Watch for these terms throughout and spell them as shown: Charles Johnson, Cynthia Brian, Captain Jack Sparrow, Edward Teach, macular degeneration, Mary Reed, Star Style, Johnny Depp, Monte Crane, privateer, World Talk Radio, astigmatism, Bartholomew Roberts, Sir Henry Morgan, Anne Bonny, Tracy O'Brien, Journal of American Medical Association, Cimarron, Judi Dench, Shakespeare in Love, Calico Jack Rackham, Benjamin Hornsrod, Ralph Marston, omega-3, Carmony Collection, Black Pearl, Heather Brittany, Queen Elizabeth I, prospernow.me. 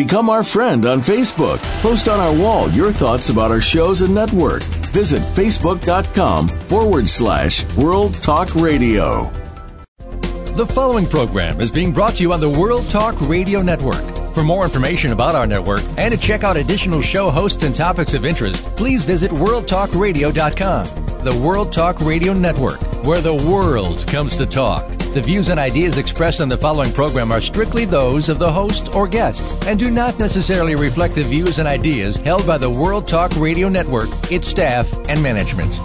Become our friend on Facebook. Post on our wall your thoughts about our shows and network. Visit Facebook.com/World Talk Radio. The following program is being brought to you on the World Talk Radio Network. For more information about our network and to check out additional show hosts and topics of interest, please visit worldtalkradio.com. The World Talk Radio Network, where the world comes to talk. The views and ideas expressed on the following program are strictly those of the host or guests and do not necessarily reflect the views and ideas held by the World Talk Radio Network, its staff, and management.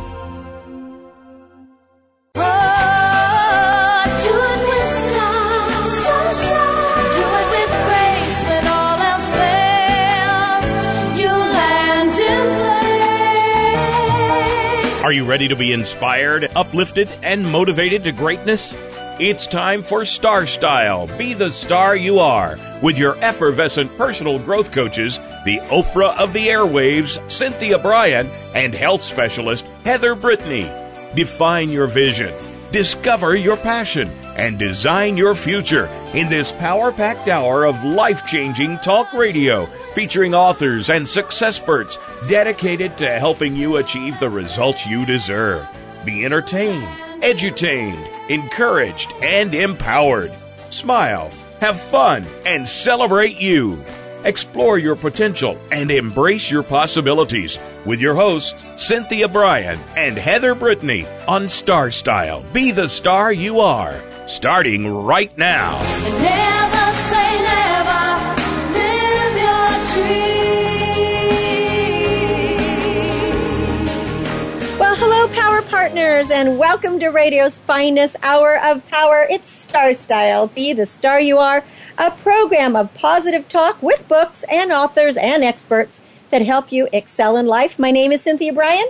Are you ready to be inspired, uplifted, and motivated to greatness? It's time for Star Style. Be the star you are with your effervescent personal growth coaches, the Oprah of the airwaves, Cynthia Brian, and health specialist, Heather Brittany. Define your vision, discover your passion, and design your future in this power-packed hour of life-changing talk radio, featuring authors and successperts dedicated to helping you achieve the results you deserve. Be entertained, edutained, encouraged, and empowered. Smile, have fun, and celebrate you. Explore your potential and embrace your possibilities with your hosts, Cynthia Brian and Heather Brittany, on Star Style. Be the star you are, starting right now. Never say never. Live your dream. Well, hello, Power Partners, and welcome to radio's finest hour of power. It's Star Style. Be the star you are. A program of positive talk with books and authors and experts that help you excel in life. My name is Cynthia Brian.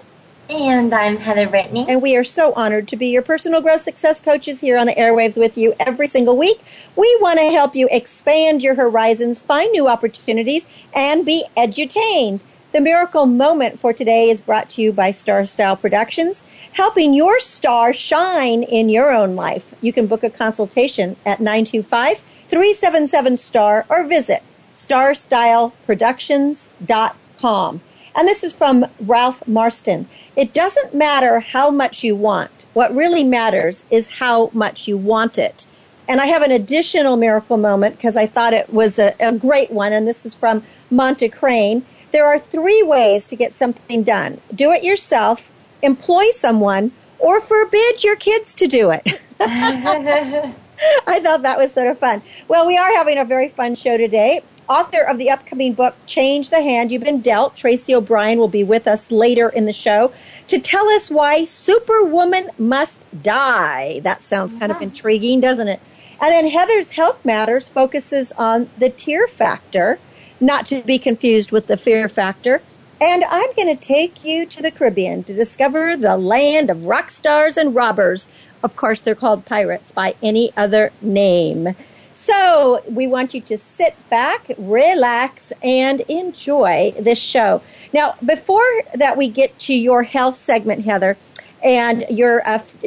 And I'm Heather Brittany. And we are so honored to be your personal growth success coaches here on the airwaves with you every single week. We want to help you expand your horizons, find new opportunities, and be edutained. The miracle moment for today is brought to you by Star Style Productions, helping your star shine in your own life. You can book a consultation at 925-377-STAR or visit starstyleproductions.com. And this is from Ralph Marston. It doesn't matter how much you want. What really matters is how much you want it. And I have an additional miracle moment because I thought it was a great one, and this is from Monte Crane. There are three ways to get something done. Do it yourself, employ someone, or forbid your kids to do it. I thought that was sort of fun. Well, we are having a very fun show today. Author of the upcoming book, Change the Hand You've Been Dealt, Tracy O'Brien, will be with us later in the show to tell us why Superwoman must die. That sounds kind of intriguing, doesn't it? And then Heather's Health Matters focuses on the tear factor, not to be confused with the fear factor. And I'm going to take you to the Caribbean to discover the land of rock stars and robbers. Of course, they're called pirates by any other name. So we want you to sit back, relax, and enjoy this show. Now, before that we get to your health segment, Heather, and your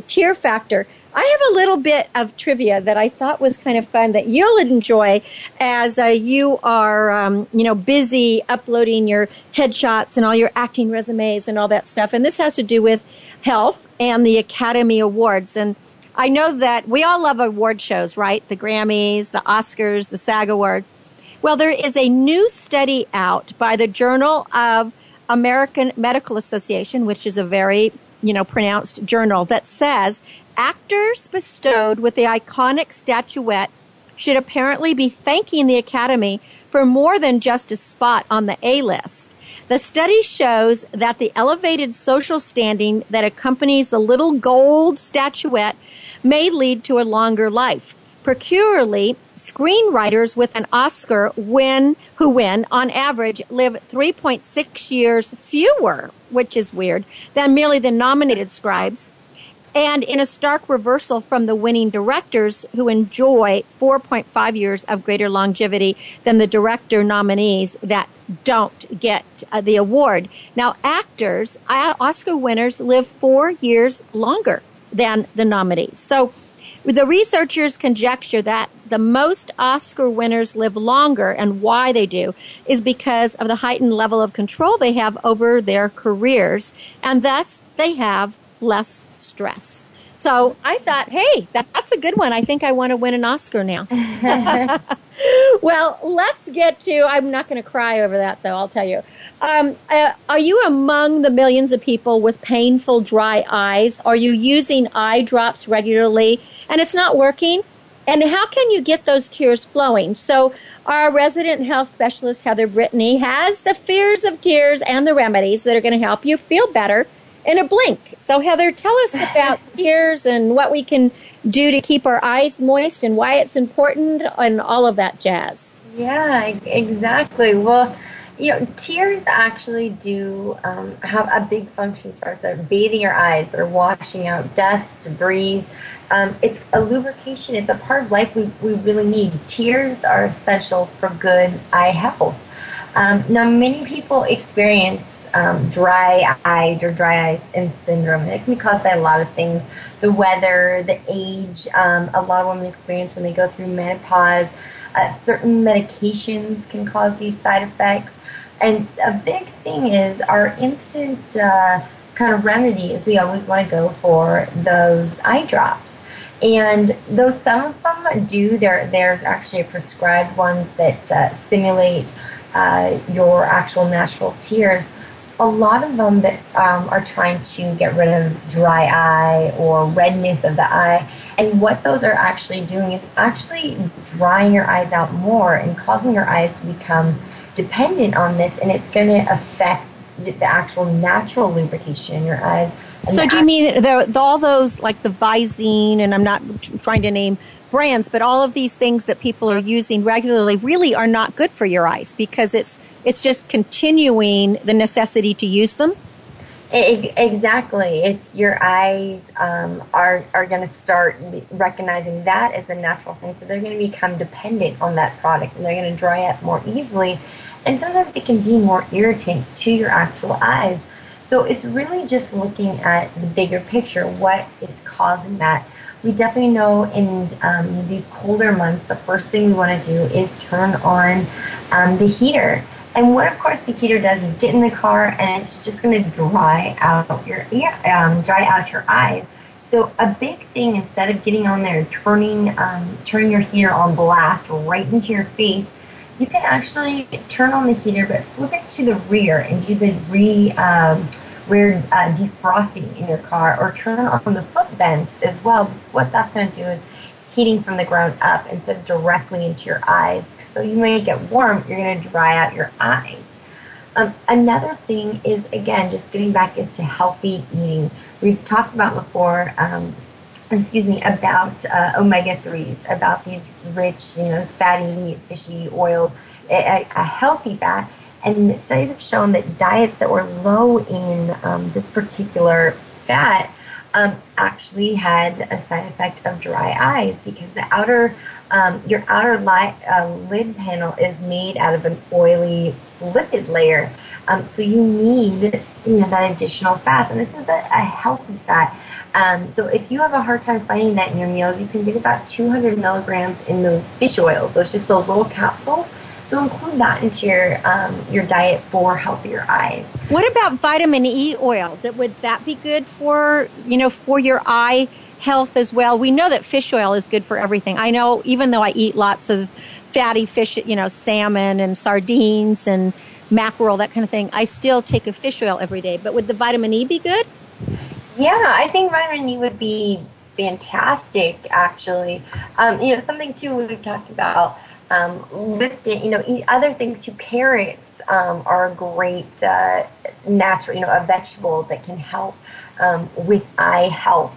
tear factor, I have a little bit of trivia that I thought was kind of fun that you'll enjoy as you are, busy uploading your headshots and all your acting resumes and all that stuff. And this has to do with health and the Academy Awards. And I know that we all love award shows, right? The Grammys, the Oscars, the SAG Awards. Well, there is a new study out by the Journal of American Medical Association, which is a very, pronounced journal, that says actors bestowed with the iconic statuette should apparently be thanking the Academy for more than just a spot on the A-list. The study shows that the elevated social standing that accompanies the little gold statuette may lead to a longer life. Peculiarly, screenwriters with an Oscar who win, on average, live 3.6 years fewer, which is weird, than merely the nominated scribes, and in a stark reversal from the winning directors, who enjoy 4.5 years of greater longevity than the director nominees that don't get the award. Now, actors, Oscar winners, live 4 years longer than the nominees. So The researchers conjecture that the most Oscar winners live longer, and why they do is because of the heightened level of control they have over their careers, and thus they have less stress. So I thought, hey, that's a good one. I think I want to win an Oscar now. Well, let's get to, I'm not going to cry over that, though, I'll tell you. Are you among the millions of people with painful dry eyes? Are you using eye drops regularly and it's not working? And how can you get those tears flowing? So our resident health specialist, Heather Brittany, has the fears of tears and the remedies that are going to help you feel better in a blink. So, Heather, tell us about tears and what we can do to keep our eyes moist and why it's important and all of that jazz. Yeah, exactly. Well, tears actually do have a big function for us. They're bathing your eyes. They're washing out dust, debris. It's a lubrication. It's a part of life we really need. Tears are essential for good eye health. Now, many people experience dry eyes or dry eye syndrome. And it can be caused by a lot of things. The weather, the age, a lot of women experience when they go through menopause. Certain medications can cause these side effects. And a big thing is our instant kind of remedy is we always want to go for those eye drops. And though some of them do, there's actually prescribed ones that stimulate your actual natural tears. A lot of them that are trying to get rid of dry eye or redness of the eye. And what those are actually doing is actually drying your eyes out more and causing your eyes to become dependent on this, and it's going to affect the actual natural lubrication in your eyes. So do you mean all those, like the Visine, and I'm not trying to name brands, but all of these things that people are using regularly really are not good for your eyes because it's just continuing the necessity to use them? Exactly. It's your eyes are going to start recognizing that as a natural thing, so they're going to become dependent on that product, and they're going to dry up more easily. And sometimes it can be more irritant to your actual eyes. So it's really just looking at the bigger picture, what is causing that. We definitely know in these colder months, the first thing we want to do is turn on the heater. And what, of course, the heater does is get in the car, and it's just going to dry out your eyes. So a big thing, instead of getting on there and turning your heater on blast right into your face, you can actually turn on the heater, but flip it to the rear and do the rear defrosting in your car, or turn on the foot vents as well. What that's going to do is heating from the ground up instead of directly into your eyes. So you may get warm, you're going to dry out your eyes. Another thing is, again, just getting back into healthy eating. We've talked about before, about omega-3s, about these rich, fatty, fishy oil, a healthy fat. And studies have shown that diets that were low in this particular fat actually had a side effect of dry eyes, because the outer lid panel is made out of an oily lipid layer. So you need that additional fat, and this is a healthy fat. So if you have a hard time finding that in your meals, you can get about 200 milligrams in those fish oils. So it's just those little capsules. So include that into your diet for healthier eyes. What about vitamin E oil? Would that be good for, for your eye health as well? We know that fish oil is good for everything. I know, even though I eat lots of fatty fish, salmon and sardines and mackerel, that kind of thing, I still take a fish oil every day. But would the vitamin E be good? Yeah, I think vitamin E would be fantastic, actually. Something, too, we've talked about. Lifting, eat other things too. Carrots are a great natural, a vegetable that can help with eye health.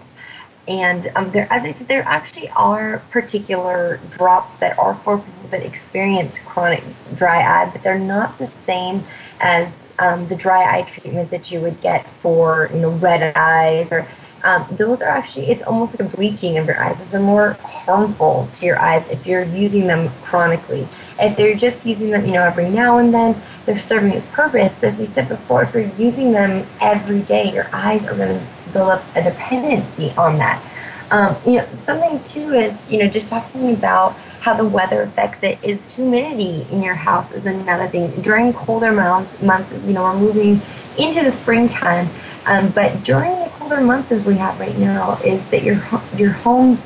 And there actually are particular drops that are for people that experience chronic dry eye, but they're not the same as the dry eye treatment that you would get for red eyes or. Those are actually, it's almost like a bleaching of your eyes. Those are more harmful to your eyes if you're using them chronically. If they're just using them, every now and then, they're serving its purpose. As we said before, if you're using them every day, your eyes are going to build up a dependency on that. Something too is, just talking about how the weather affects it is humidity in your house is another thing. During colder months, we're moving into the springtime, but during the colder months as we have right now is that your home's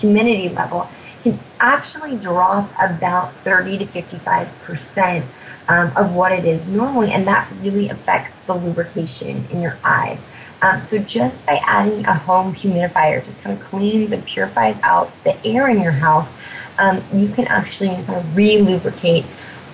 humidity level can actually drop about 30 to 55% of what it is normally, and that really affects the lubrication in your eyes. So just by adding a home humidifier, just kind of cleans and purifies out the air in your house, you can actually kind of re-lubricate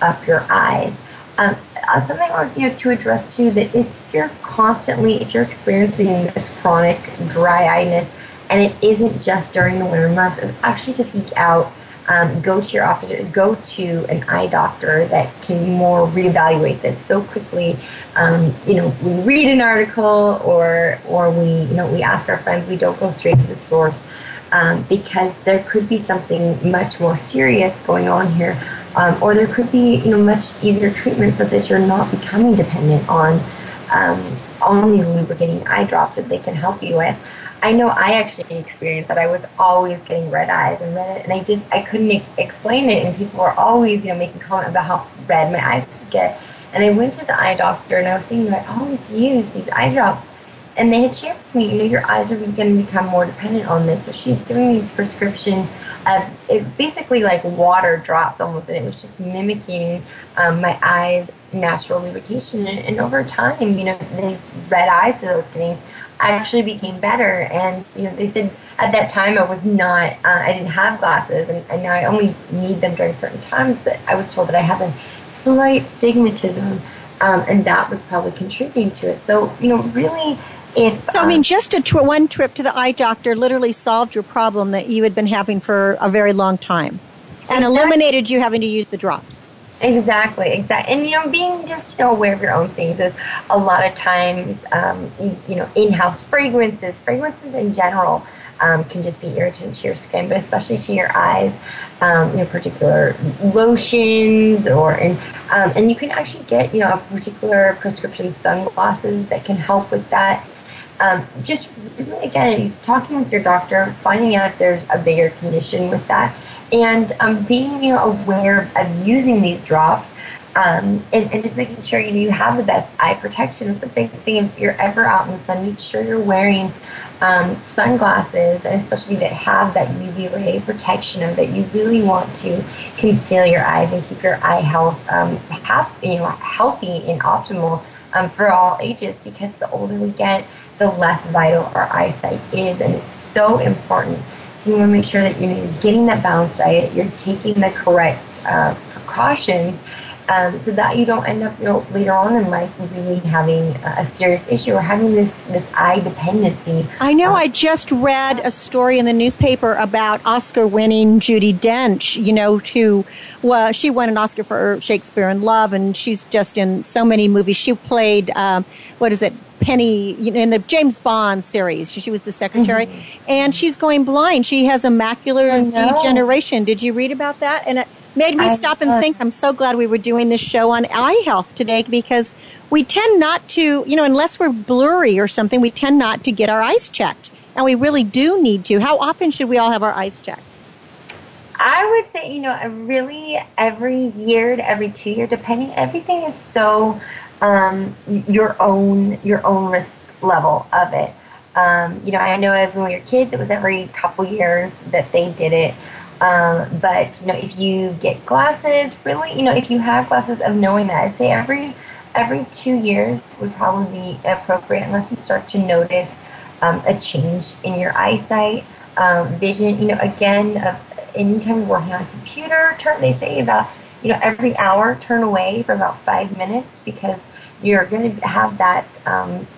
up your eyes. Something I want to address too, that if you're experiencing this chronic dry eyedness, and it isn't just during the winter months, it's actually to seek out, go to your office, go to an eye doctor that can more reevaluate this so quickly. We read an article or we ask our friends, we don't go straight to the source because there could be something much more serious going on here, or there could be much easier treatment so that you're not becoming dependent on these lubricating eye drops that they can help you with. I know I actually experienced that. I was always getting red eyes and I couldn't explain it, and people were always making comment about how red my eyes could get. And I went to the eye doctor and I was thinking I always use these eye drops, and they had shared with me, your eyes are going to become more dependent on this. So she's giving me this prescription of it, basically like water drops almost, and it was just mimicking my eyes' natural lubrication. And over time, these red eyes and those things actually became better, and they said at that time I was not, I didn't have glasses, and now I only need them during certain times. But I was told that I have a slight astigmatism, and that was probably contributing to it. So really, just one trip to the eye doctor literally solved your problem that you had been having for a very long time, and eliminated you having to use the drops. Exactly. And, being just, aware of your own things is a lot of times, in-house fragrances in general can just be irritant to your skin, but especially to your eyes, particular lotions and you can actually get, a particular prescription sunglasses that can help with that. Just, again, talking with your doctor, finding out if there's a bigger condition with that, and being aware of using these drops, and just making sure you have the best eye protection. It's the big thing if you're ever out in the sun, make sure you're wearing sunglasses, and especially that have that UV ray protection, and that you really want to conceal your eyes and keep your eye health healthy and optimal for all ages, because the older we get, the less vital our eyesight is, and it's so important. So you want to make sure that you're getting that balanced diet, you're taking the correct precautions, so that you don't end up later on in life really having a serious issue or having this eye dependency. I know I just read a story in the newspaper about Oscar-winning Judi Dench, she won an Oscar for Shakespeare in Love, and she's just in so many movies. She played, Penny, in the James Bond series. She was the secretary, mm-hmm. and she's going blind. She has a macular degeneration. Did you read about that? And it made me stop and think, I'm so glad we were doing this show on eye health today, because we tend not to, unless we're blurry or something, we tend not to get our eyes checked. And we really do need to. How often should we all have our eyes checked? I would say, really every year to every 2 years, depending. Everything is so... your own risk level of it. I know as when we were kids, it was every couple years that they did it. But if you get glasses, really, if you have glasses, of knowing that, I'd say every 2 years would probably be appropriate, unless you start to notice a change in your eyesight, vision. Again, anytime you're working on a computer, they say about every hour turn away for about 5 minutes, because you're going to have that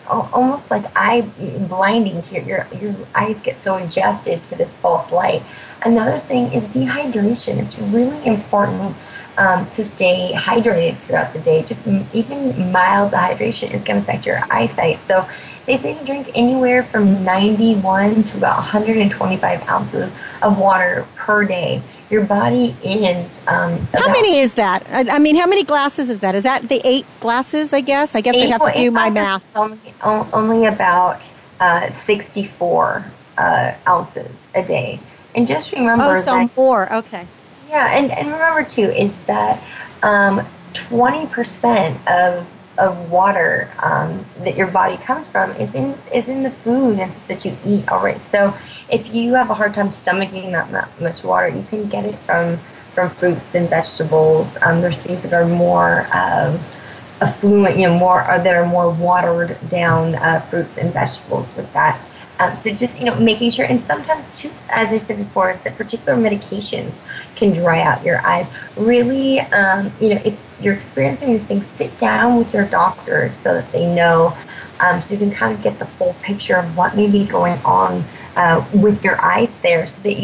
almost like eye blinding to your eyes get so adjusted to this false light. Another thing is dehydration. It's really important to stay hydrated throughout the day. Just even mild dehydration is going to affect your eyesight. So they say to drink anywhere from 91 to about 125 ounces of water per day. Your body is... how many is that? How many glasses is that? Is that the 8 glasses, I guess? I guess I have to do my math. Only about 64 ounces a day. And just remember more. Okay. Yeah, and remember, too, is that 20% of water that your body comes from is in the food that you eat already. So if you have a hard time stomaching that much water, you can get it from fruits and vegetables. There's things that are more affluent, that are more watered down fruits and vegetables with that. So just, making sure, and sometimes, too, as I said before, that particular medications can dry out your eyes. Really, if you're experiencing these things, sit down with your doctor so that they know, so you can kind of get the full picture of what may be going on with your eyes there, so that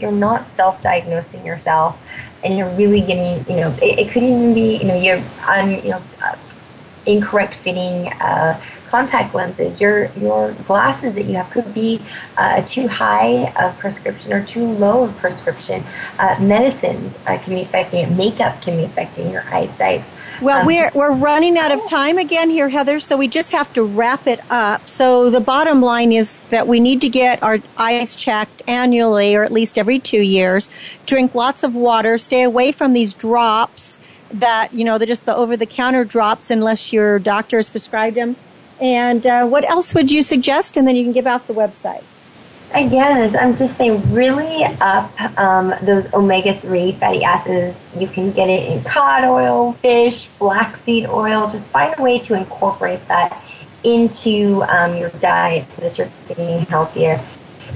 you're not self-diagnosing yourself, and you're really getting, it could even be, incorrect fitting contact lenses. Your glasses that you have could be too high of prescription or too low of prescription. Medicines can be affecting it. Makeup can be affecting your eyesight. Well, we're running out of time again here, Heather, so we just have to wrap it up. So the bottom line is that we need to get our eyes checked annually, or at least every 2 years. Drink lots of water. Stay away from these drops that, they're just the over-the-counter drops unless your doctor has prescribed them. And what else would you suggest? And then you can give out the websites. Again, I'm just saying, really up those omega-3 fatty acids. You can get it in cod oil, fish, flaxseed oil. Just find a way to incorporate that into your diet so that you're getting healthier.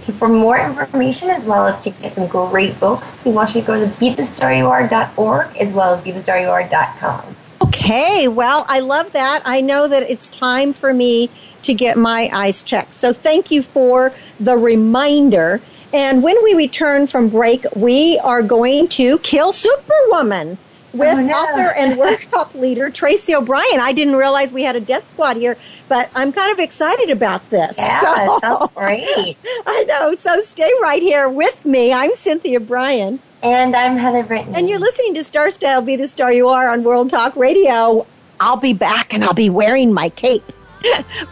So for more information, as well as to get some great books, you want to go to BeTheStarYouAre.org as well as BeTheStarYouAre.com. Okay, well, I love that. I know that it's time for me to get my eyes checked. So thank you for the reminder. And when we return from break, we are going to kill Superwoman with author and workshop leader Tracy O'Brien. I didn't realize we had a death squad here, but I'm kind of excited about this. Yeah, sounds great. I know. So stay right here with me. I'm Cynthia Brian. And I'm Heather Brittany. And you're listening to Star Style, Be the Star You Are on World Talk Radio. I'll be back, and I'll be wearing my cape.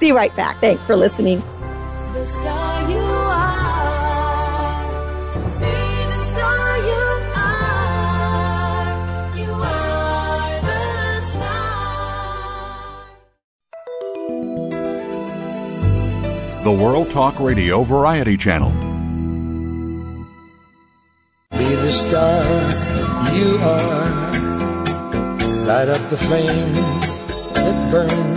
Be right back. Thanks for listening. The Star You Are. The World Talk Radio Variety Channel. Be the star you are. Light up the flame that burns.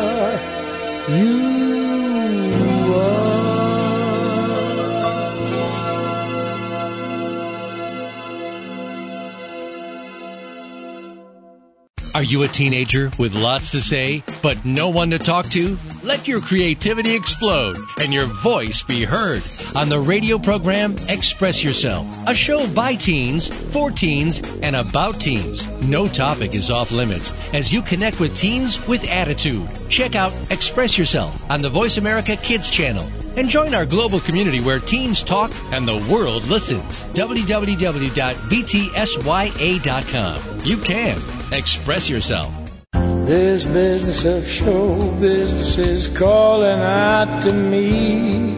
you are. Are you a teenager with lots to say, but no one to talk to? Let your creativity explode and your voice be heard on the radio program Express Yourself, a show by teens, for teens, and about teens. No topic is off limits as you connect with teens with attitude. Check out Express Yourself on the Voice America Kids channel and join our global community where teens talk and the world listens. www.btsya.com. You can express yourself. This business of show business is calling out to me.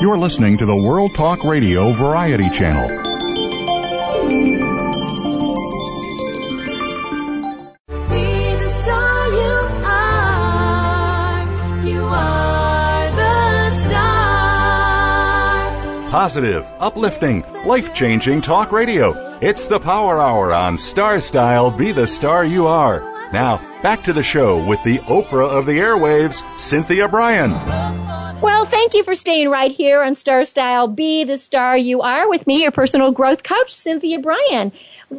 You're listening to the World Talk Radio Variety Channel. Be the star you are the star. positive, uplifting, life-changing talk radio. It's the Power Hour on Star Style, Be the Star You Are. Now, back to the show with the Oprah of the airwaves, Cynthia Brian. Well, thank you for staying right here on Star Style, Be the Star You Are, with me, your personal growth coach, Cynthia Brian.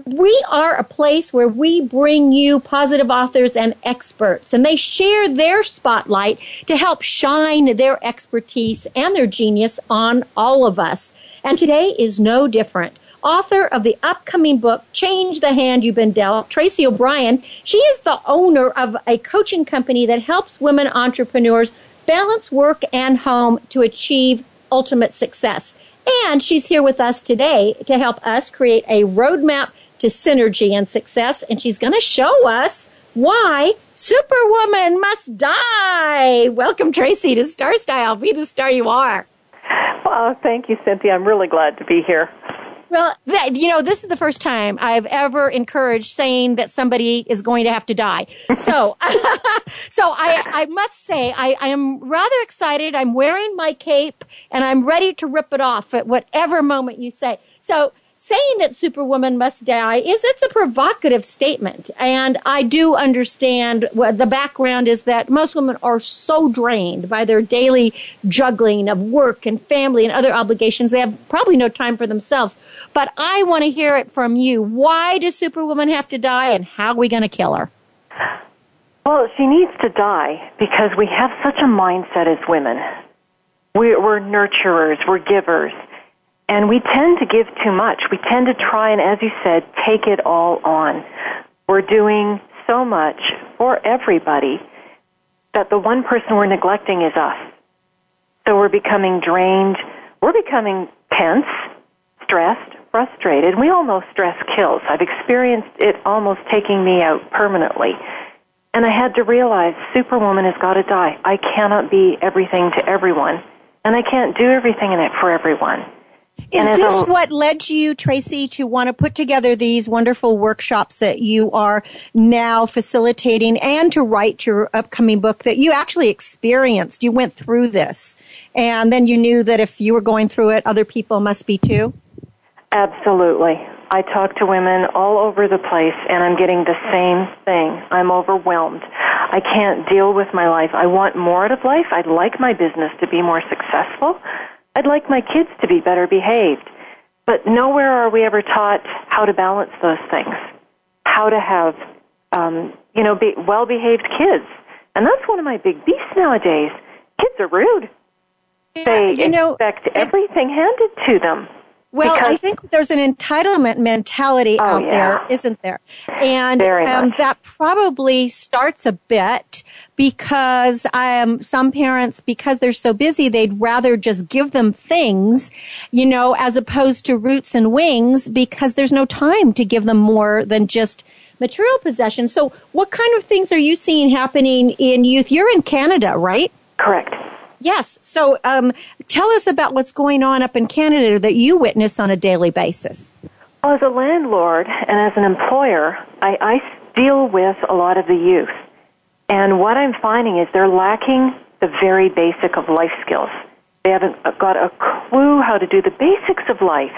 We are a place where we bring you positive authors and experts, and they share their spotlight to help shine their expertise and their genius on all of us. And today is no different. Author of the upcoming book, Change the Hand You've Been Dealt, Tracy O'Brien, she is the owner of a coaching company that helps women entrepreneurs balance work and home to achieve ultimate success. And she's here with us today to help us create a roadmap to synergy and success. And she's going to show us why Superwoman must die. Welcome, Tracy, to Star Style. Be the star you are. Well, thank you, Cynthia. I'm really glad to be here. Well, this is the first time I've ever encouraged saying that somebody is going to have to die. So I must say I am rather excited. I'm wearing my cape, and I'm ready to rip it off at whatever moment you say. So saying that Superwoman must die it's a provocative statement. And I do understand what the background is, that most women are so drained by their daily juggling of work and family and other obligations. They have probably no time for themselves. But I want to hear it from you. Why does Superwoman have to die, and how are we going to kill her? Well, she needs to die because we have such a mindset as women. We're nurturers, we're givers, and we tend to give too much. We tend to try and, as you said, take it all on. We're doing so much for everybody that the one person we're neglecting is us. So we're becoming drained. We're becoming tense, stressed, frustrated. We all know stress kills. I've experienced it almost taking me out permanently. And I had to realize Superwoman has got to die. I cannot be everything to everyone, and I can't do everything in it for everyone. Is this what led you, Tracy, to want to put together these wonderful workshops that you are now facilitating, and to write your upcoming book that you actually experienced? You went through this, and then you knew that if you were going through it, other people must be too? Absolutely. I talk to women all over the place, and I'm getting the same thing. I'm overwhelmed. I can't deal with my life. I want more out of life. I'd like my business to be more successful. I'd like my kids to be better behaved, but nowhere are we ever taught how to balance those things, how to have, well-behaved kids. And that's one of my big beasts nowadays. Kids are rude. They expect everything handed to them. Well, I think there's an entitlement mentality out there, isn't there? And that probably starts a bit because some parents, because they're so busy, they'd rather just give them things, as opposed to roots and wings, because there's no time to give them more than just material possessions. So what kind of things are you seeing happening in youth? You're in Canada, right? Correct. Yes. So tell us about what's going on up in Canada that you witness on a daily basis. Well, as a landlord and as an employer, I deal with a lot of the youth. And what I'm finding is they're lacking the very basic of life skills. They haven't got a clue how to do the basics of life,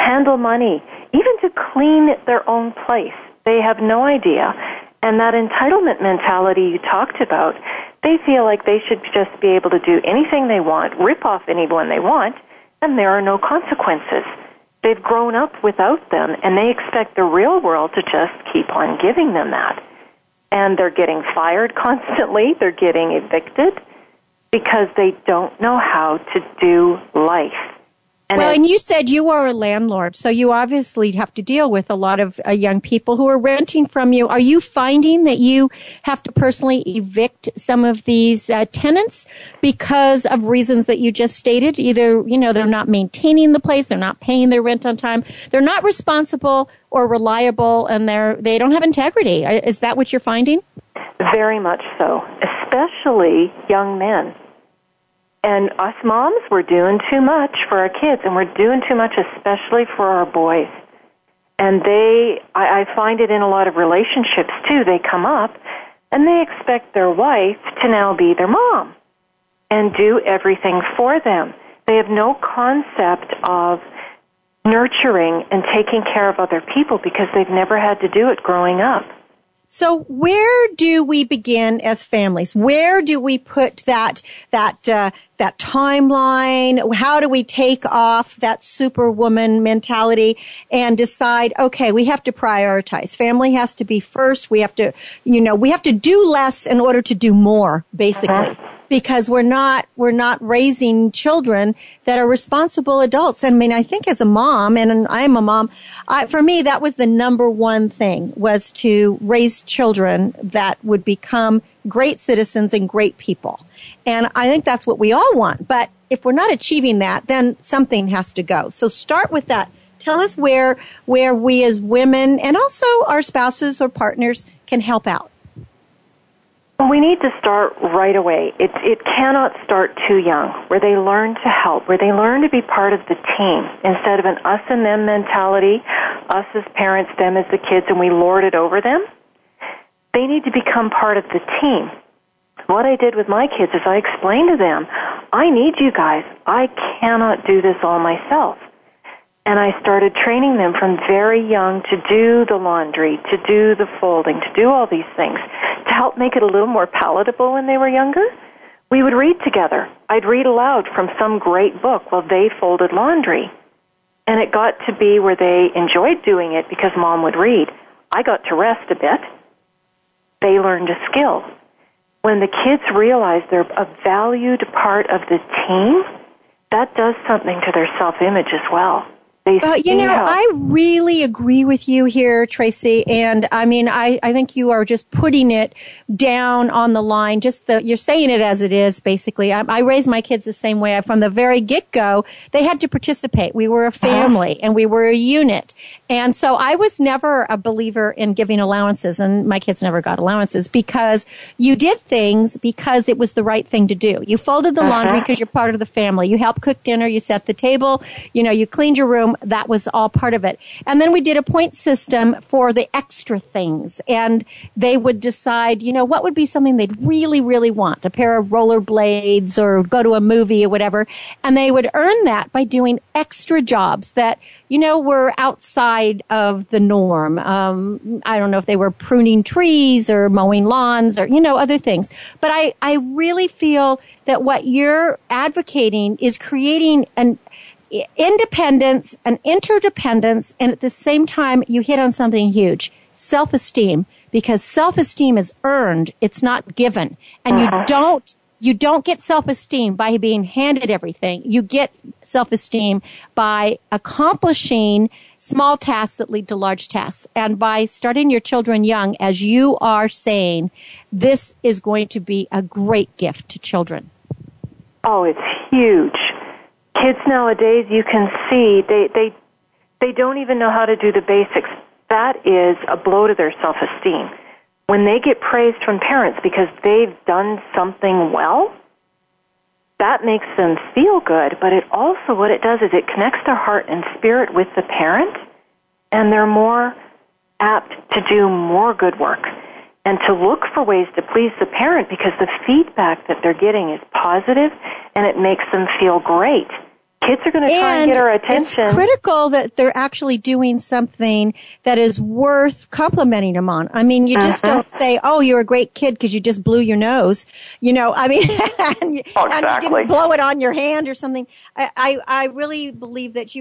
handle money, even to clean their own place. They have no idea. And that entitlement mentality you talked about, they feel like they should just be able to do anything they want, rip off anyone they want, and there are no consequences. They've grown up without them, and they expect the real world to just keep on giving them that. And they're getting fired constantly. They're getting evicted because they don't know how to do life. And you said you are a landlord, so you obviously have to deal with a lot of young people who are renting from you. Are you finding that you have to personally evict some of these tenants because of reasons that you just stated? Either, they're not maintaining the place, they're not paying their rent on time, they're not responsible or reliable, and they don't have integrity. Is that what you're finding? Very much so, especially young men. And us moms, we're doing too much for our kids, and we're doing too much especially for our boys. And I find it in a lot of relationships, too. They come up, and they expect their wife to now be their mom and do everything for them. They have no concept of nurturing and taking care of other people because they've never had to do it growing up. So where do we begin as families? Where do we put that timeline? How do we take off that superwoman mentality and decide, okay, we have to prioritize. Family has to be first. We have to, we have to do less in order to do more, basically, because we're not raising children that are responsible adults. I mean, I think as a mom, and I'm a mom, for me, that was the number one thing, was to raise children that would become great citizens and great people. And I think that's what we all want. But if we're not achieving that, then something has to go. So start with that. Tell us where we as women and also our spouses or partners can help out. Well, we need to start right away. It cannot start too young, where they learn to help, where they learn to be part of the team instead of an us and them mentality, us as parents, them as the kids, and we lord it over them. They need to become part of the team. What I did with my kids is I explained to them, I need you guys. I cannot do this all myself. And I started training them from very young to do the laundry, to do the folding, to do all these things, to help make it a little more palatable when they were younger. We would read together. I'd read aloud from some great book while they folded laundry. And it got to be where they enjoyed doing it because Mom would read. I got to rest a bit. They learned a skill. When the kids realize they're a valued part of the team, that does something to their self-image as well. I really agree with you here, Tracy. And I mean, I think you are just putting it down on the line. You're saying it as it is, basically. I raised my kids the same way. From the very get-go, they had to participate. We were a family and we were a unit. And so I was never a believer in giving allowances, and my kids never got allowances, because you did things because it was the right thing to do. You folded the laundry because you're part of the family. You helped cook dinner. You set the table. You cleaned your room. That was all part of it. And then we did a point system for the extra things. And they would decide, what would be something they'd really, really want, a pair of rollerblades or go to a movie or whatever. And they would earn that by doing extra jobs that, were outside of the norm. I don't know if they were pruning trees or mowing lawns or, other things. But I really feel that what you're advocating is creating an independence and interdependence, and at the same time you hit on something huge, self-esteem, because self-esteem is earned, it's not given. And you don't get self-esteem by being handed everything. You get self-esteem by accomplishing small tasks that lead to large tasks, and by starting your children young, as you are saying, this is going to be a great gift to children. Oh, it's huge. Kids nowadays, you can see, they don't even know how to do the basics. That is a blow to their self-esteem. When they get praised from parents because they've done something well, that makes them feel good, but it also, what it does is it connects their heart and spirit with the parent, and they're more apt to do more good work and to look for ways to please the parent, because the feedback that they're getting is positive and it makes them feel great. Kids are going to try and get our attention. It's critical that they're actually doing something that is worth complimenting them on. I mean, you just don't say, oh, you're a great kid because you just blew your nose. And you didn't blow it on your hand or something. I really believe that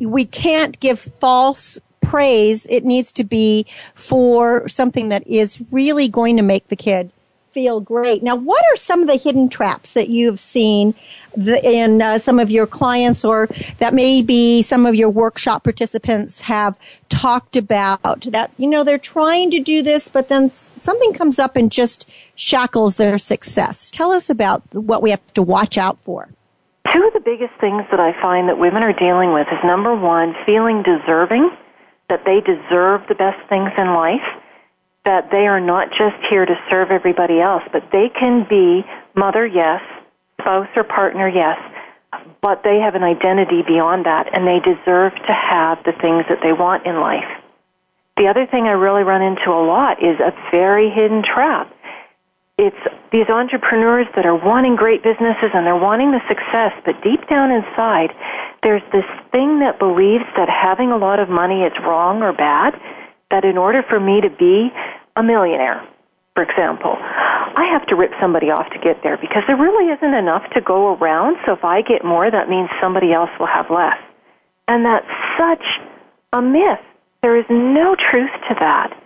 we can't give false praise. It needs to be for something that is really going to make the kid feel great. Now, what are some of the hidden traps that you've seen in some of your clients, or that maybe some of your workshop participants have talked about, that, they're trying to do this, but then something comes up and just shackles their success? Tell us about what we have to watch out for. Two of the biggest things that I find that women are dealing with is, number one, feeling deserving, that they deserve the best things in life, that they are not just here to serve everybody else, but they can be mother, yes, spouse or partner, yes, but they have an identity beyond that, and they deserve to have the things that they want in life. The other thing I really run into a lot is a very hidden trap. It's these entrepreneurs that are wanting great businesses and they're wanting the success, but deep down inside, there's this thing that believes that having a lot of money is wrong or bad, that in order for me to be a millionaire, for example, I have to rip somebody off to get there because there really isn't enough to go around, so if I get more, that means somebody else will have less. And that's such a myth. There is no truth to that.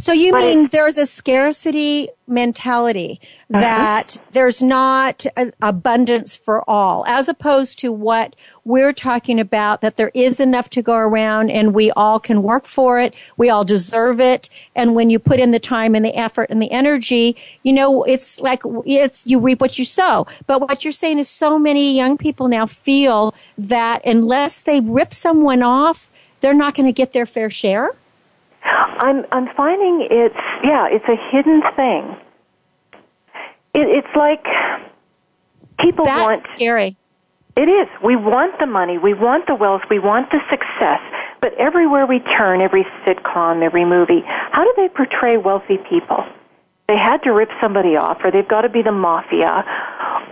So you mean there's a scarcity mentality that there's not abundance for all, as opposed to what we're talking about, that there is enough to go around and we all can work for it, we all deserve it, and when you put in the time and the effort and the energy, you know, it's like it's you reap what you sow. But what you're saying is so many young people now feel that unless they rip someone off, they're not going to get their fair share? I'm finding it's a hidden thing. It's like people want... That's scary. It is. We want the money, we want the wealth, we want the success, but everywhere we turn, every sitcom, every movie, how do they portray wealthy people? They had to rip somebody off, or they've got to be the mafia,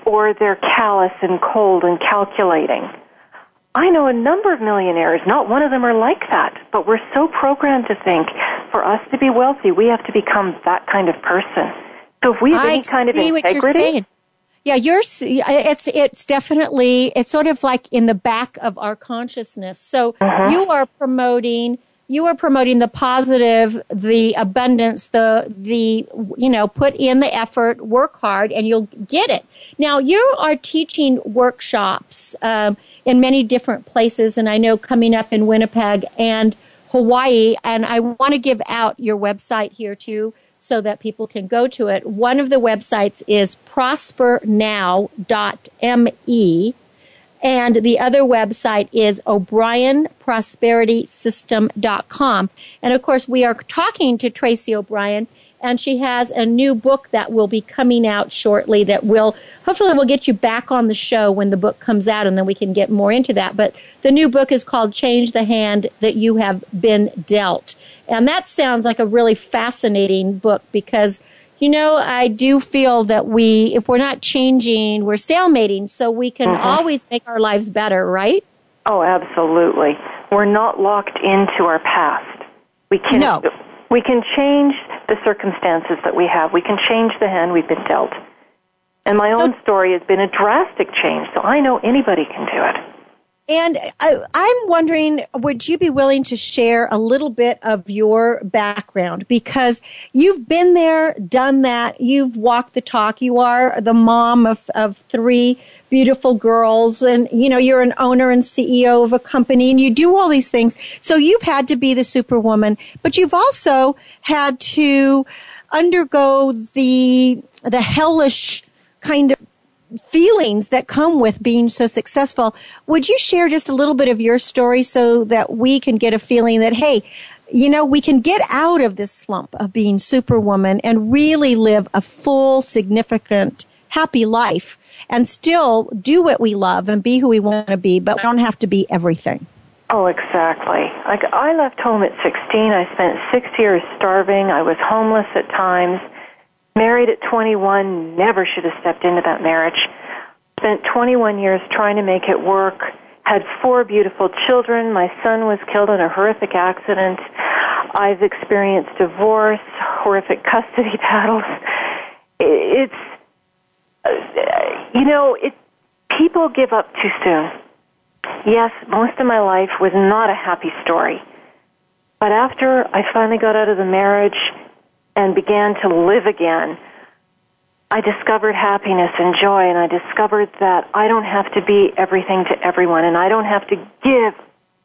or they're callous and cold and calculating. I know a number of millionaires, not one of them are like that, but we're so programmed to think for us to be wealthy, we have to become that kind of person. So if we have any kind of integrity... What you're saying. Yeah, it's definitely, it's sort of like in the back of our consciousness. So you are promoting the positive, the abundance, the put in the effort, work hard, and you'll get it. Now, you are teaching workshops, in many different places, and I know coming up in Winnipeg and Hawaii, and I want to give out your website here too so that people can go to it. One of the websites is prospernow.me, and the other website is O'BrienProsperitySystem.com. And of course, we are talking to Tracy O'Brien, and she has a new book that will be coming out shortly that will, hopefully we'll get you back on the show when the book comes out and then we can get more into that. But the new book is called Change the Hand That You Have Been Dealt. And that sounds like a really fascinating book because, you know, I do feel that we, if we're not changing, we're stalemating. So we can always make our lives better, right? Oh, absolutely. We're not locked into our past. We can change the circumstances that we have. We can change the hand we've been dealt. And my own story has been a drastic change, so I know anybody can do it. And I'm wondering, would you be willing to share a little bit of your background? Because you've been there, done that, you've walked the talk, you are the mom of three beautiful girls, and you know, you're an owner and CEO of a company, and you do all these things. So you've had to be the superwoman, but you've also had to undergo the hellish kind of feelings that come with being so successful. Would you share just a little bit of your story so that we can get a feeling that, hey, you know, we can get out of this slump of being superwoman and really live a full, significant, happy life and still do what we love and be who we want to be, but we don't have to be everything? Oh, exactly. Like, I left home at 16. I spent 6 years starving. I was homeless at times. Married at 21, never should have stepped into that marriage. Spent 21 years trying to make it work. Had 4 beautiful children. My son was killed in a horrific accident. I've experienced divorce, horrific custody battles. People give up too soon. Yes, most of my life was not a happy story. But after I finally got out of the marriage and began to live again, I discovered happiness and joy, and I discovered that I don't have to be everything to everyone, and I don't have to give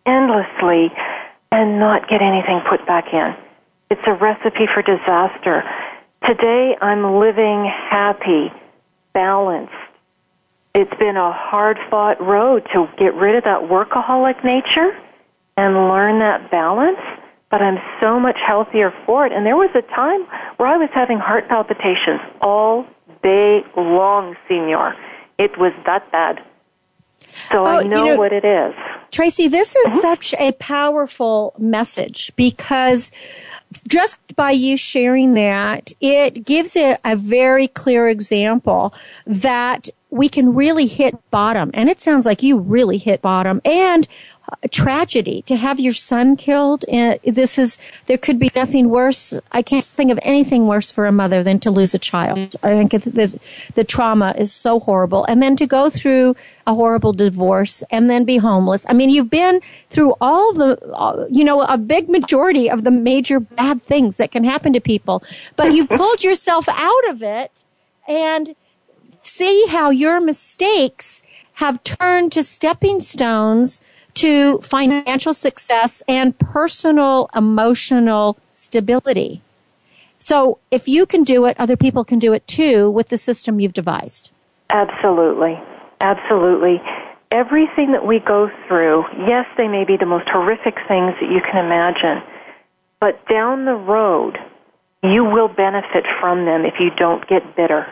endlessly and not get anything put back in. It's a recipe for disaster. Today, I'm living happy, balanced. It's been a hard-fought road to get rid of that workaholic nature and learn that balance, but I'm so much healthier for it. And there was a time where I was having heart palpitations all day long, Senor. It was that bad. So I know, what it is. Tracy, this is such a powerful message because just by you sharing that, it gives it a very clear example that we can really hit bottom. And it sounds like you really hit bottom. And tragedy, to have your son killed, there could be nothing worse. I can't think of anything worse for a mother than to lose a child. I think the trauma is so horrible. And then to go through a horrible divorce and then be homeless. I mean, you've been through a big majority of the major bad things that can happen to people. But you've pulled yourself out of it, and see how your mistakes have turned to stepping stones to financial success and personal emotional stability. So if you can do it, other people can do it too with the system you've devised. Absolutely. Absolutely. Everything that we go through, yes, they may be the most horrific things that you can imagine, but down the road, you will benefit from them if you don't get bitter.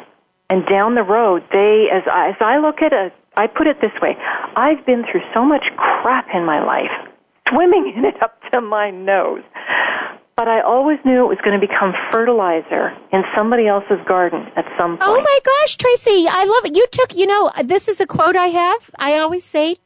And down the road, as I look at it, I put it this way. I've been through so much crap in my life, swimming in it up to my nose. But I always knew it was going to become fertilizer in somebody else's garden at some point. Oh, my gosh, Tracy, I love it. You took, this is a quote I have. I always say,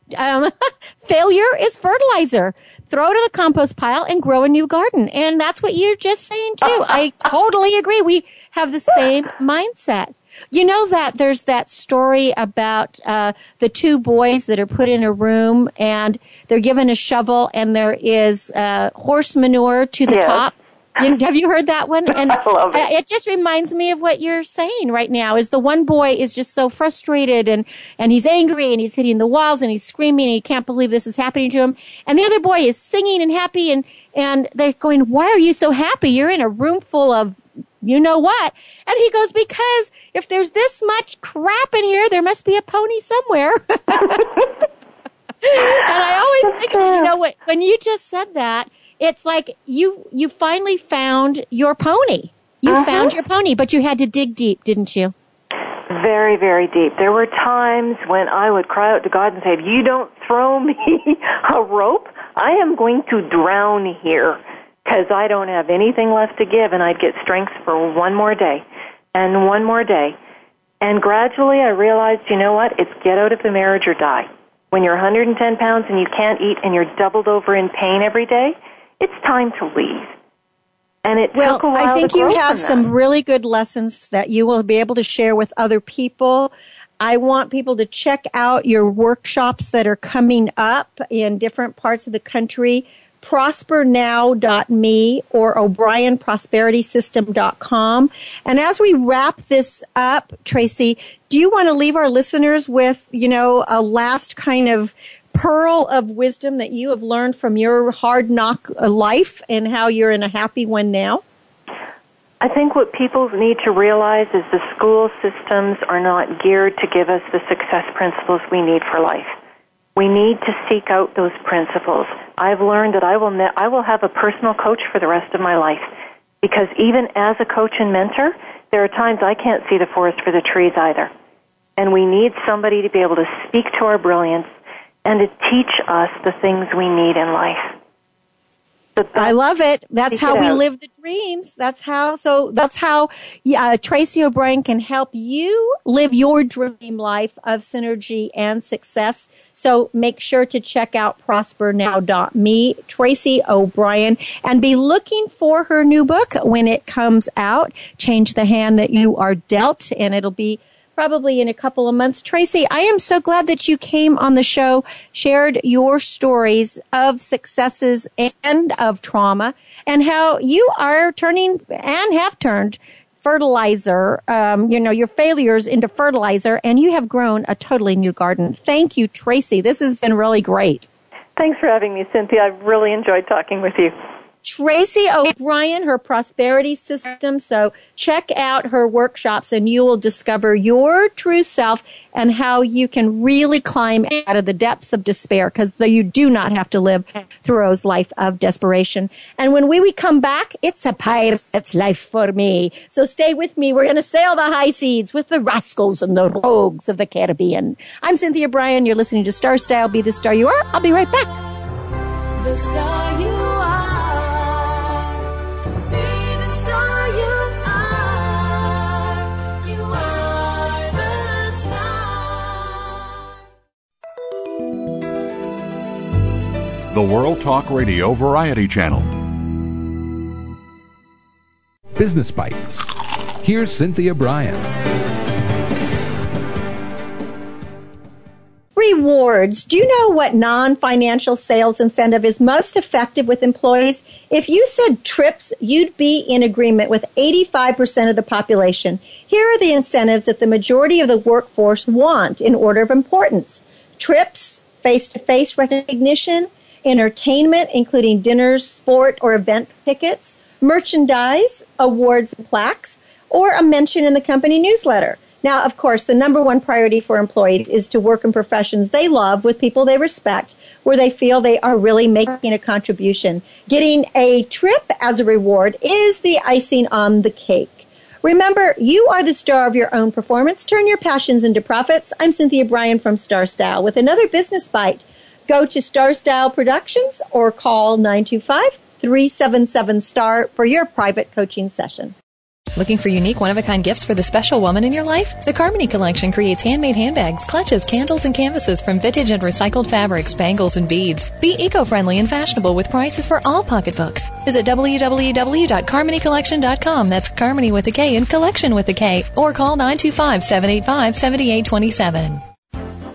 failure is fertilizer. Throw it in the compost pile and grow a new garden. And that's what you're just saying, too. I totally agree. We have the same mindset. You know that there's that story about the two boys that are put in a room and they're given a shovel and there is horse manure to the top. Have you heard that one? And I love it. It just reminds me of what you're saying right now. Is the one boy is just so frustrated and he's angry and he's hitting the walls and he's screaming and he can't believe this is happening to him. And the other boy is singing and happy and they're going, "Why are you so happy? You're in a room full of you know what?" And he goes, "Because if there's this much crap in here, there must be a pony somewhere." And I always think, when you just said that, it's like you finally found your pony. You found your pony, but you had to dig deep, didn't you? Very, very deep. There were times when I would cry out to God and say, "If you don't throw me a rope, I am going to drown here, because I don't have anything left to give," and I'd get strength for one more day. And gradually I realized, you know what, it's get out of the marriage or die. When you're 110 pounds and you can't eat and you're doubled over in pain every day, it's time to leave. And it took a while to grow from that. Well, I think you have some really good lessons that you will be able to share with other people. I want people to check out your workshops that are coming up in different parts of the country. prospernow.me or O'BrienProsperitySystem.com. And as we wrap this up, Tracy, do you want to leave our listeners with, a last kind of pearl of wisdom that you have learned from your hard knock life and how you're in a happy one now? I think what people need to realize is the school systems are not geared to give us the success principles we need for life. We need to seek out those principles. I've learned that I will have a personal coach for the rest of my life, because even as a coach and mentor, there are times I can't see the forest for the trees either. And we need somebody to be able to speak to our brilliance and to teach us the things we need in life. I love it. That's how we live the dreams. That's how Tracy O'Brien can help you live your dream life of synergy and success. So make sure to check out prospernow.me, Tracy O'Brien, and be looking for her new book when it comes out, Change the Hand That You Are Dealt, and it'll be probably in a couple of months. Tracy, I am so glad that you came on the show, shared your stories of successes and of trauma, and how you are turning and have turned fertilizer, your failures into fertilizer, and you have grown a totally new garden. Thank you, Tracy. This has been really great. Thanks for having me, Cynthia. I've really enjoyed talking with you. Tracy O'Brien, her prosperity system. So check out her workshops and you will discover your true self and how you can really climb out of the depths of despair, because you do not have to live Thoreau's life of desperation. And when we come back, it's a pirate's life for me. So stay with me. We're going to sail the high seas with the rascals and the rogues of the Caribbean. I'm Cynthia Brian. You're listening to Star Style. Be the star you are. I'll be right back. The star you are. the World Talk Radio Variety Channel. Business Bites. Here's Cynthia Brian. Rewards. Do you know what non-financial sales incentive is most effective with employees? If you said trips, you'd be in agreement with 85% of the population. Here are the incentives that the majority of the workforce want in order of importance. Trips, face-to-face recognition, entertainment, including dinners, sport, or event tickets, merchandise, awards and plaques, or a mention in the company newsletter. Now, of course, the number one priority for employees is to work in professions they love with people they respect, where they feel they are really making a contribution. Getting a trip as a reward is the icing on the cake. Remember, you are the star of your own performance. Turn your passions into profits. I'm Cynthia Brian from Star Style with another Business Bite. Go to Star Style Productions or call 925-377-STAR for your private coaching session. Looking for unique, one-of-a-kind gifts for the special woman in your life? The Carmony Collection creates handmade handbags, clutches, candles, and canvases from vintage and recycled fabrics, bangles, and beads. Be eco-friendly and fashionable with prices for all pocketbooks. Visit www.carmonycollection.com. That's Carmony with a K and Collection with a K. Or call 925-785-7827.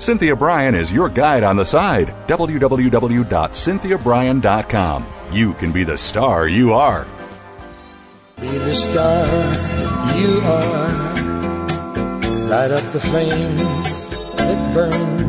Cynthia Brian is your guide on the side. www.cynthiabryan.com. You can be the star you are. Be the star you are. Light up the flame that burns.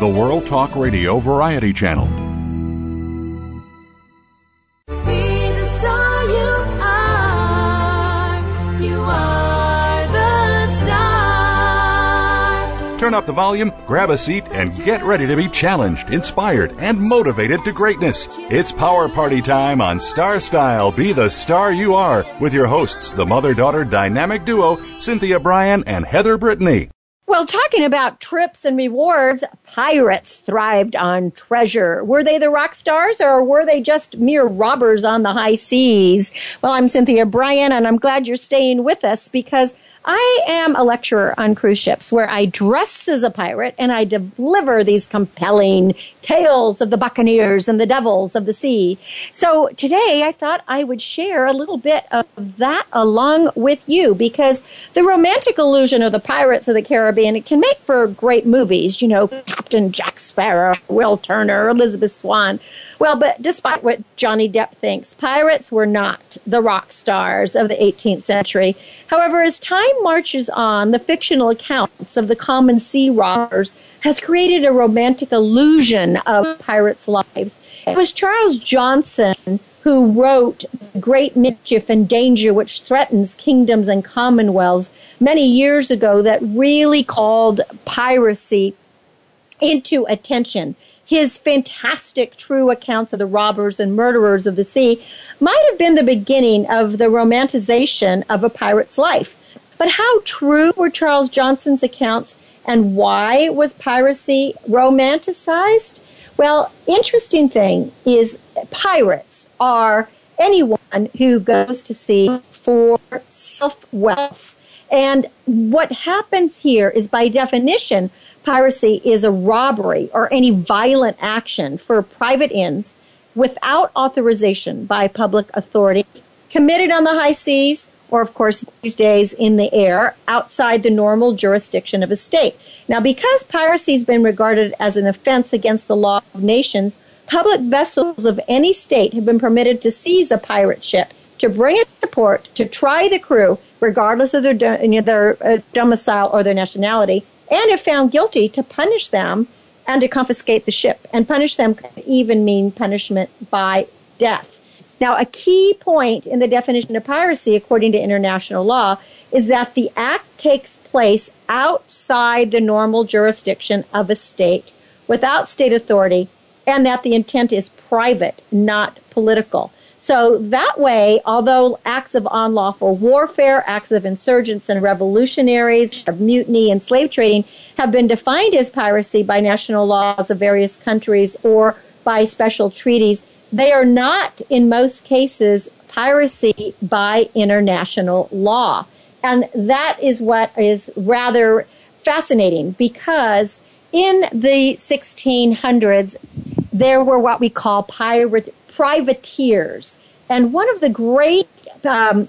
The World Talk Radio Variety Channel. Be the star you are the star. Turn up the volume, grab a seat, and get ready to be challenged, inspired, and motivated to greatness. It's Power Party time on Star Style, Be the Star You Are, with your hosts, the mother-daughter dynamic duo, Cynthia Brian and Heather Brittany. Well, talking about trips and rewards, pirates thrived on treasure. Were they the rock stars, or were they just mere robbers on the high seas? Well, I'm Cynthia Brian, and I'm glad you're staying with us because I am a lecturer on cruise ships where I dress as a pirate and I deliver these compelling tales of the buccaneers and the devils of the sea. So today I thought I would share a little bit of that along with you because the romantic illusion of the Pirates of the Caribbean, it can make for great movies, you know, Captain Jack Sparrow, Will Turner, Elizabeth Swann. Well, but despite what Johnny Depp thinks, pirates were not the rock stars of the 18th century. However, as time marches on, the fictional accounts of the common sea robbers has created a romantic illusion of pirates' lives. It was Charles Johnson who wrote Great Mischief and Danger, which threatens kingdoms and commonwealths many years ago, that really called piracy into attention. His fantastic true accounts of the robbers and murderers of the sea might have been the beginning of the romanticization of a pirate's life. But how true were Charles Johnson's accounts, and why was piracy romanticized? Well, interesting thing is pirates are anyone who goes to sea for self-wealth. And what happens here is, by definition, piracy is a robbery or any violent action for private ends without authorization by public authority, committed on the high seas, or, of course, these days in the air, outside the normal jurisdiction of a state. Now, because piracy has been regarded as an offense against the law of nations, public vessels of any state have been permitted to seize a pirate ship, to bring it to port, to try the crew, regardless of their domicile or their nationality, and if found guilty, to punish them and to confiscate the ship. And punish them could even mean punishment by death. Now, a key point in the definition of piracy, according to international law, is that the act takes place outside the normal jurisdiction of a state, without state authority, and that the intent is private, not political. So that way, although acts of unlawful warfare, acts of insurgents and revolutionaries, of mutiny and slave trading have been defined as piracy by national laws of various countries or by special treaties, they are not, in most cases, piracy by international law. And that is what is rather fascinating, because in the 1600s, there were what we call privateers. And one of the great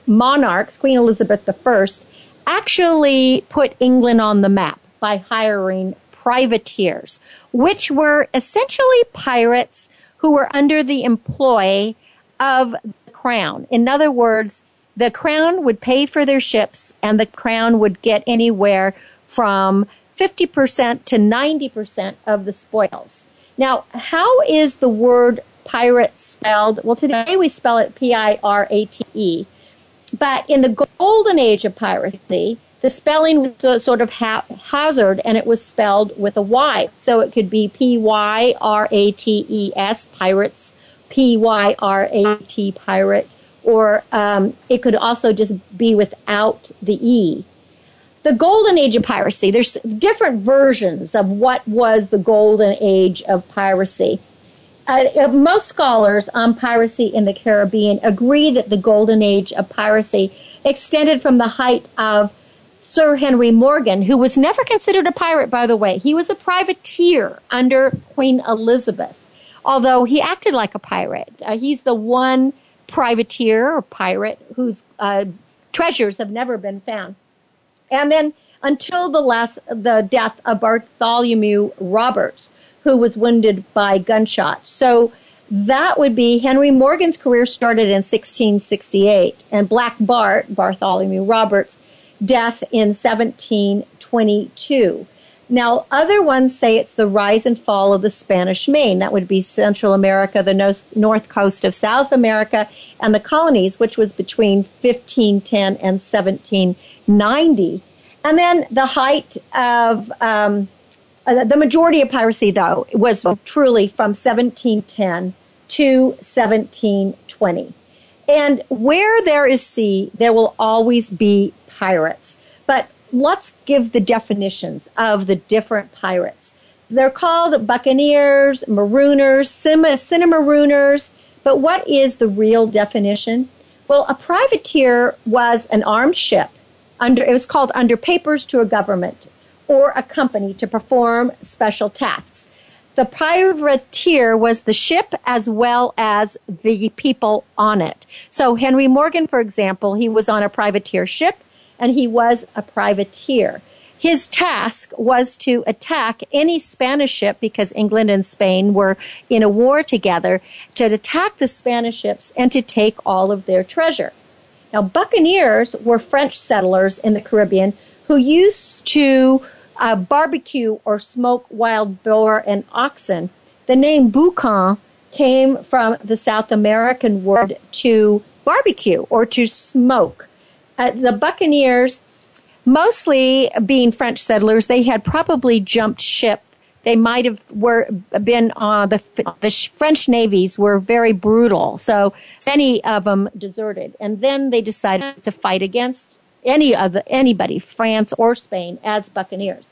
monarchs, Queen Elizabeth I, actually put England on the map by hiring privateers, which were essentially pirates who were under the employ of the crown. In other words, the crown would pay for their ships, and the crown would get anywhere from 50% to 90% of the spoils. Now, how is the word pirate spelled? Well, today we spell it Pirate. But in the golden age of piracy, the spelling was sort of haphazard, and it was spelled with a Y. So it could be Pyrates, pirates, Pyrat, pirate, or it could also just be without the E. The golden age of piracy, there's different versions of what was the golden age of piracy. Most scholars on piracy in the Caribbean agree that the golden age of piracy extended from the height of Sir Henry Morgan, who was never considered a pirate, by the way. He was a privateer under Queen Elizabeth, although he acted like a pirate. He's the one privateer or pirate whose treasures have never been found. And then until the death of Bartholomew Roberts, who was wounded by gunshot. So that would be Henry Morgan's career started in 1668, and Black Bart, Bartholomew Roberts, death in 1722. Now, other ones say it's the rise and fall of the Spanish Main. That would be Central America, the north coast of South America, and the colonies, which was between 1510 and 1790. And then the height of the majority of piracy, though, was truly from 1710 to 1720. And where there is sea, there will always be pirates. But let's give the definitions of the different pirates. They're called buccaneers, marooners, cinna marooners. But what is the real definition? Well, a privateer was an armed ship. It was called under papers to a government or a company to perform special tasks. The privateer was the ship as well as the people on it. So Henry Morgan, for example, he was on a privateer ship. And he was a privateer. His task was to attack any Spanish ship, because England and Spain were in a war together, to attack the Spanish ships and to take all of their treasure. Now, buccaneers were French settlers in the Caribbean who used to barbecue or smoke wild boar and oxen. The name boucan came from the South American word to barbecue or to smoke. The buccaneers, mostly being French settlers, they had probably jumped ship. They might have been on the French navies were very brutal, so many of them deserted, and then they decided to fight against anybody, France or Spain, as buccaneers.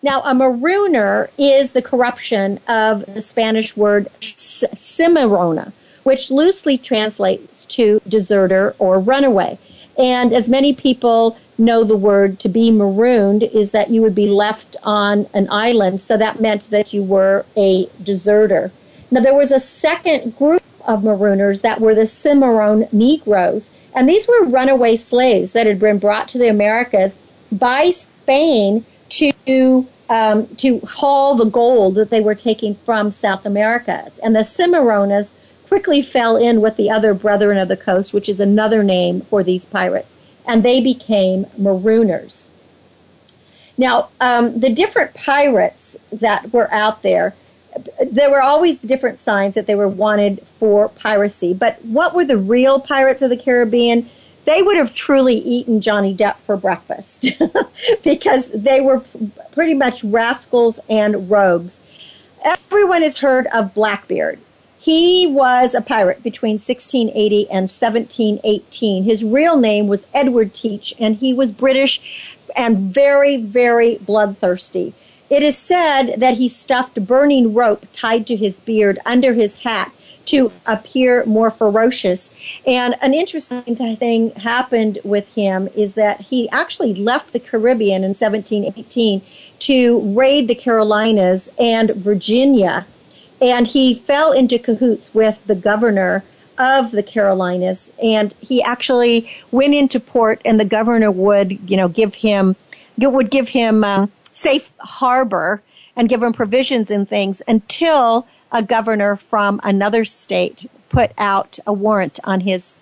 Now, a marooner is the corruption of the Spanish word cimarrona, which loosely translates to deserter or runaway. And as many people know, the word to be marooned is that you would be left on an island. So that meant that you were a deserter. Now, there was a second group of Marooners that were the Cimarron Negroes, and these were runaway slaves that had been brought to the Americas by Spain to haul the gold that they were taking from South America. And the Cimarronas quickly fell in with the other Brethren of the Coast, which is another name for these pirates, and they became Marooners. Now, the different pirates that were out there, there were always different signs that they were wanted for piracy. But what were the real pirates of the Caribbean? They would have truly eaten Johnny Depp for breakfast because they were pretty much rascals and rogues. Everyone has heard of Blackbeard. He was a pirate between 1680 and 1718. His real name was Edward Teach, and he was British and very, very bloodthirsty. It is said that he stuffed burning rope tied to his beard under his hat to appear more ferocious. And an interesting thing happened with him is that he actually left the Caribbean in 1718 to raid the Carolinas and Virginia. And he fell into cahoots with the governor of the Carolinas. And he actually went into port, and the governor would, give him safe harbor and give him provisions and things until a governor from another state put out a warrant on his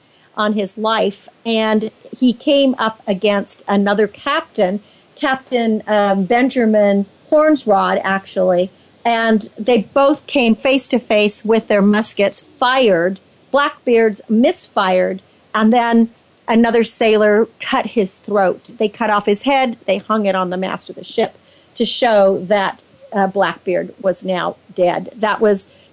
life, and he came up against another captain, Benjamin Hornsrod, actually, and they both came face to face with their muskets, fired. Blackbeard's misfired, and then another sailor cut his throat. They cut off his head. They hung it on the mast of the ship to show that Blackbeard was now dead.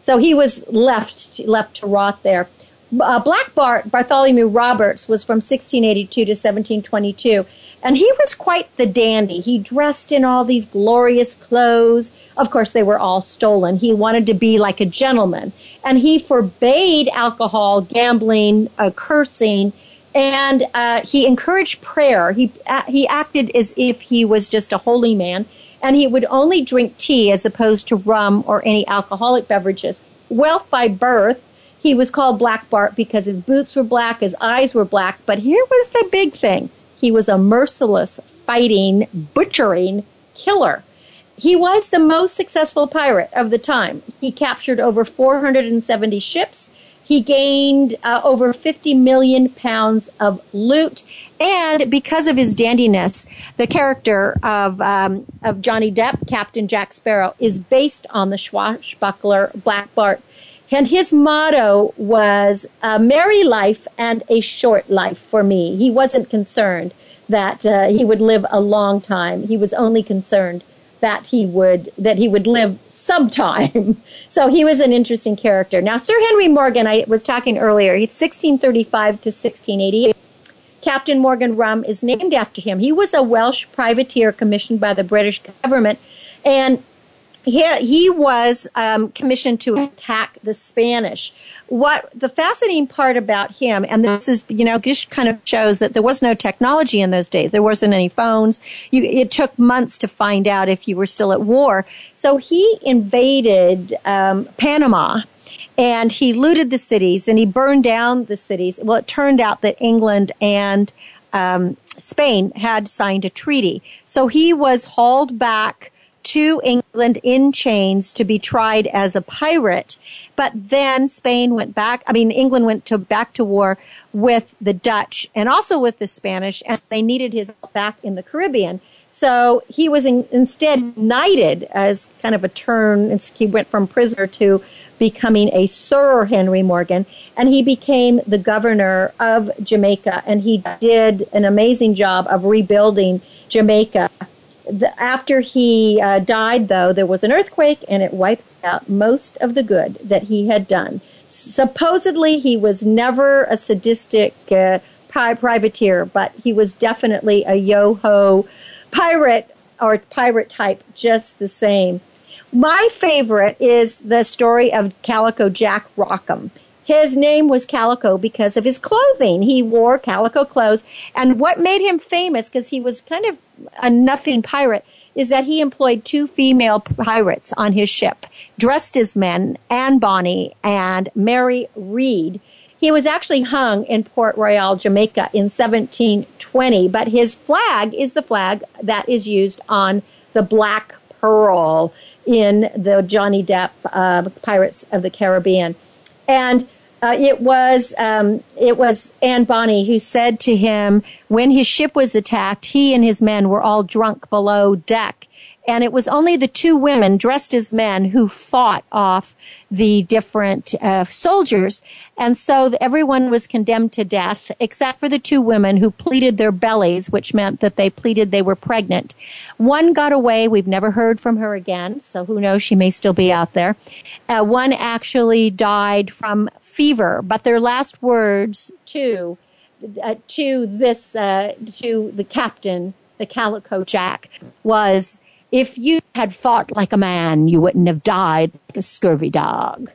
So he was left to rot there. Bartholomew Roberts was from 1682 to 1722, and he was quite the dandy. He dressed in all these glorious clothes. Of course, they were all stolen. He wanted to be like a gentleman, and he forbade alcohol, gambling, cursing, and he encouraged prayer. He acted as if he was just a holy man. And he would only drink tea as opposed to rum or any alcoholic beverages. Wealth by birth, he was called Black Bart because his boots were black, his eyes were black. But here was the big thing. He was a merciless, fighting, butchering killer. He was the most successful pirate of the time. He captured over 470 ships. He gained over 50 million pounds of loot. And because of his dandiness, the character of Johnny Depp, Captain Jack Sparrow, is based on the swashbuckler Black Bart. And his motto was a merry life and a short life for me. He wasn't concerned that he would live a long time. He was only concerned that he would live some time. So he was an interesting character. Now, Sir Henry Morgan, I was talking earlier, he's 1635 to 1688. Captain Morgan Rum is named after him. He was a Welsh privateer commissioned by the British government, and he was commissioned to attack the Spanish. What the fascinating part about him, and this is, just kind of shows that there was no technology in those days. There wasn't any phones. It took months to find out if you were still at war. So he invaded Panama. And he looted the cities, and he burned down the cities. Well, it turned out that England and Spain had signed a treaty. So he was hauled back to England in chains to be tried as a pirate. But then England went back to war with the Dutch and also with the Spanish, and they needed his help back in the Caribbean. So he was instead knighted as kind of a turn. He went from prisoner to becoming a Sir Henry Morgan, and he became the governor of Jamaica, and he did an amazing job of rebuilding Jamaica. After he died, though, there was an earthquake, and it wiped out most of the good that he had done. Supposedly, he was never a sadistic privateer, but he was definitely a yo-ho pirate or pirate type just the same. My favorite is the story of Calico Jack Rackham. His name was Calico because of his clothing. He wore calico clothes. And what made him famous, because he was kind of a nothing pirate, is that he employed two female pirates on his ship, dressed as men, Anne Bonny and Mary Reed. He was actually hung in Port Royal, Jamaica in 1720, but his flag is the flag that is used on the Black Pearl in the Johnny Depp Pirates of the Caribbean. And it was Anne Bonny who said to him, when his ship was attacked, he and his men were all drunk below deck. And it was only the two women dressed as men who fought off the different soldiers. And so everyone was condemned to death, except for the two women who pleated their bellies, which meant that they pleaded they were pregnant. One got away. We've never heard from her again, so who knows? She may still be out there. One actually died from fever, but their last words to the captain, the Calico Jack, was, "If you had fought like a man, you wouldn't have died like a scurvy dog."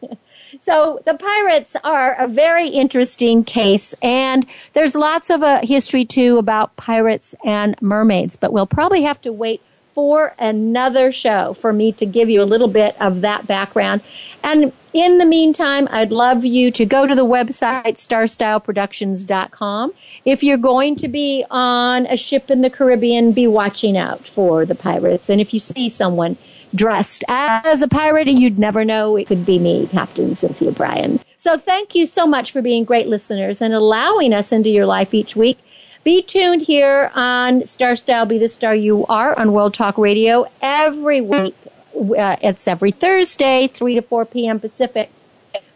So the pirates are a very interesting case, and there's lots of history, too, about pirates and mermaids, but we'll probably have to wait for another show for me to give you a little bit of that background. And in the meantime, I'd love you to go to the website, starstyleproductions.com. If you're going to be on a ship in the Caribbean, be watching out for the pirates. And if you see someone dressed as a pirate, you'd never know. It could be me, Captain Cynthia Brian. So thank you so much for being great listeners and allowing us into your life each week. Be tuned here on Star Style, Be the Star You Are on World Talk Radio every week. It's every Thursday, 3 to 4 p.m. Pacific,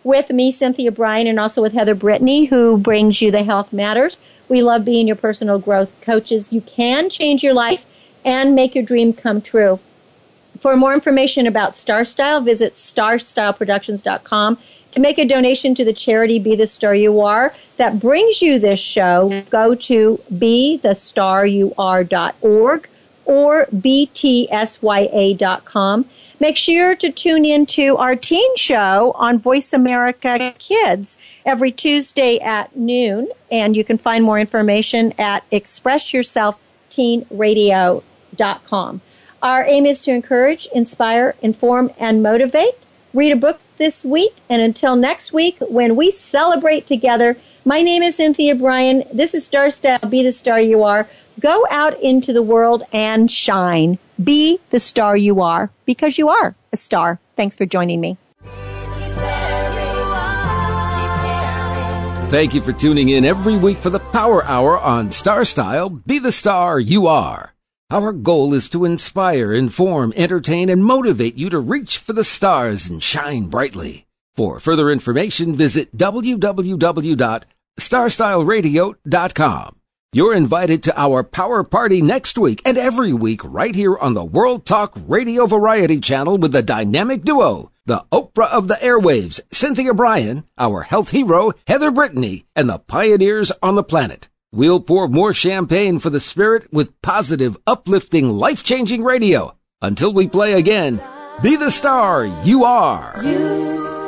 with me, Cynthia Brian, and also with Heather Brittany, who brings you the Health Matters. We love being your personal growth coaches. You can change your life and make your dream come true. For more information about Star Style, visit starstyleproductions.com. To make a donation to the charity Be the Star You Are that brings you this show, go to bethestarur.org or btsya.com. Make sure to tune in to our teen show on Voice America Kids every Tuesday at noon, and you can find more information at expressyourselfteenradio.com. Our aim is to encourage, inspire, inform, and motivate. Read a book this week, and until next week when we celebrate together, my name is Cynthia Brian. This is Star Style, Be the Star You Are. Go out into the world and shine. Be the star you are, because you are a star. Thanks for joining me. Thank you for tuning in every week for the Power Hour on Star Style, Be the Star You Are. Our goal is to inspire, inform, entertain, and motivate you to reach for the stars and shine brightly. For further information, visit www.starstyleradio.com. You're invited to our Power Party next week and every week right here on the World Talk Radio Variety Channel with the dynamic duo, the Oprah of the airwaves, Cynthia Brian, our health hero, Heather Brittany, and the pioneers on the planet. We'll pour more champagne for the spirit with positive, uplifting, life-changing radio. Until we play again, be the star you are.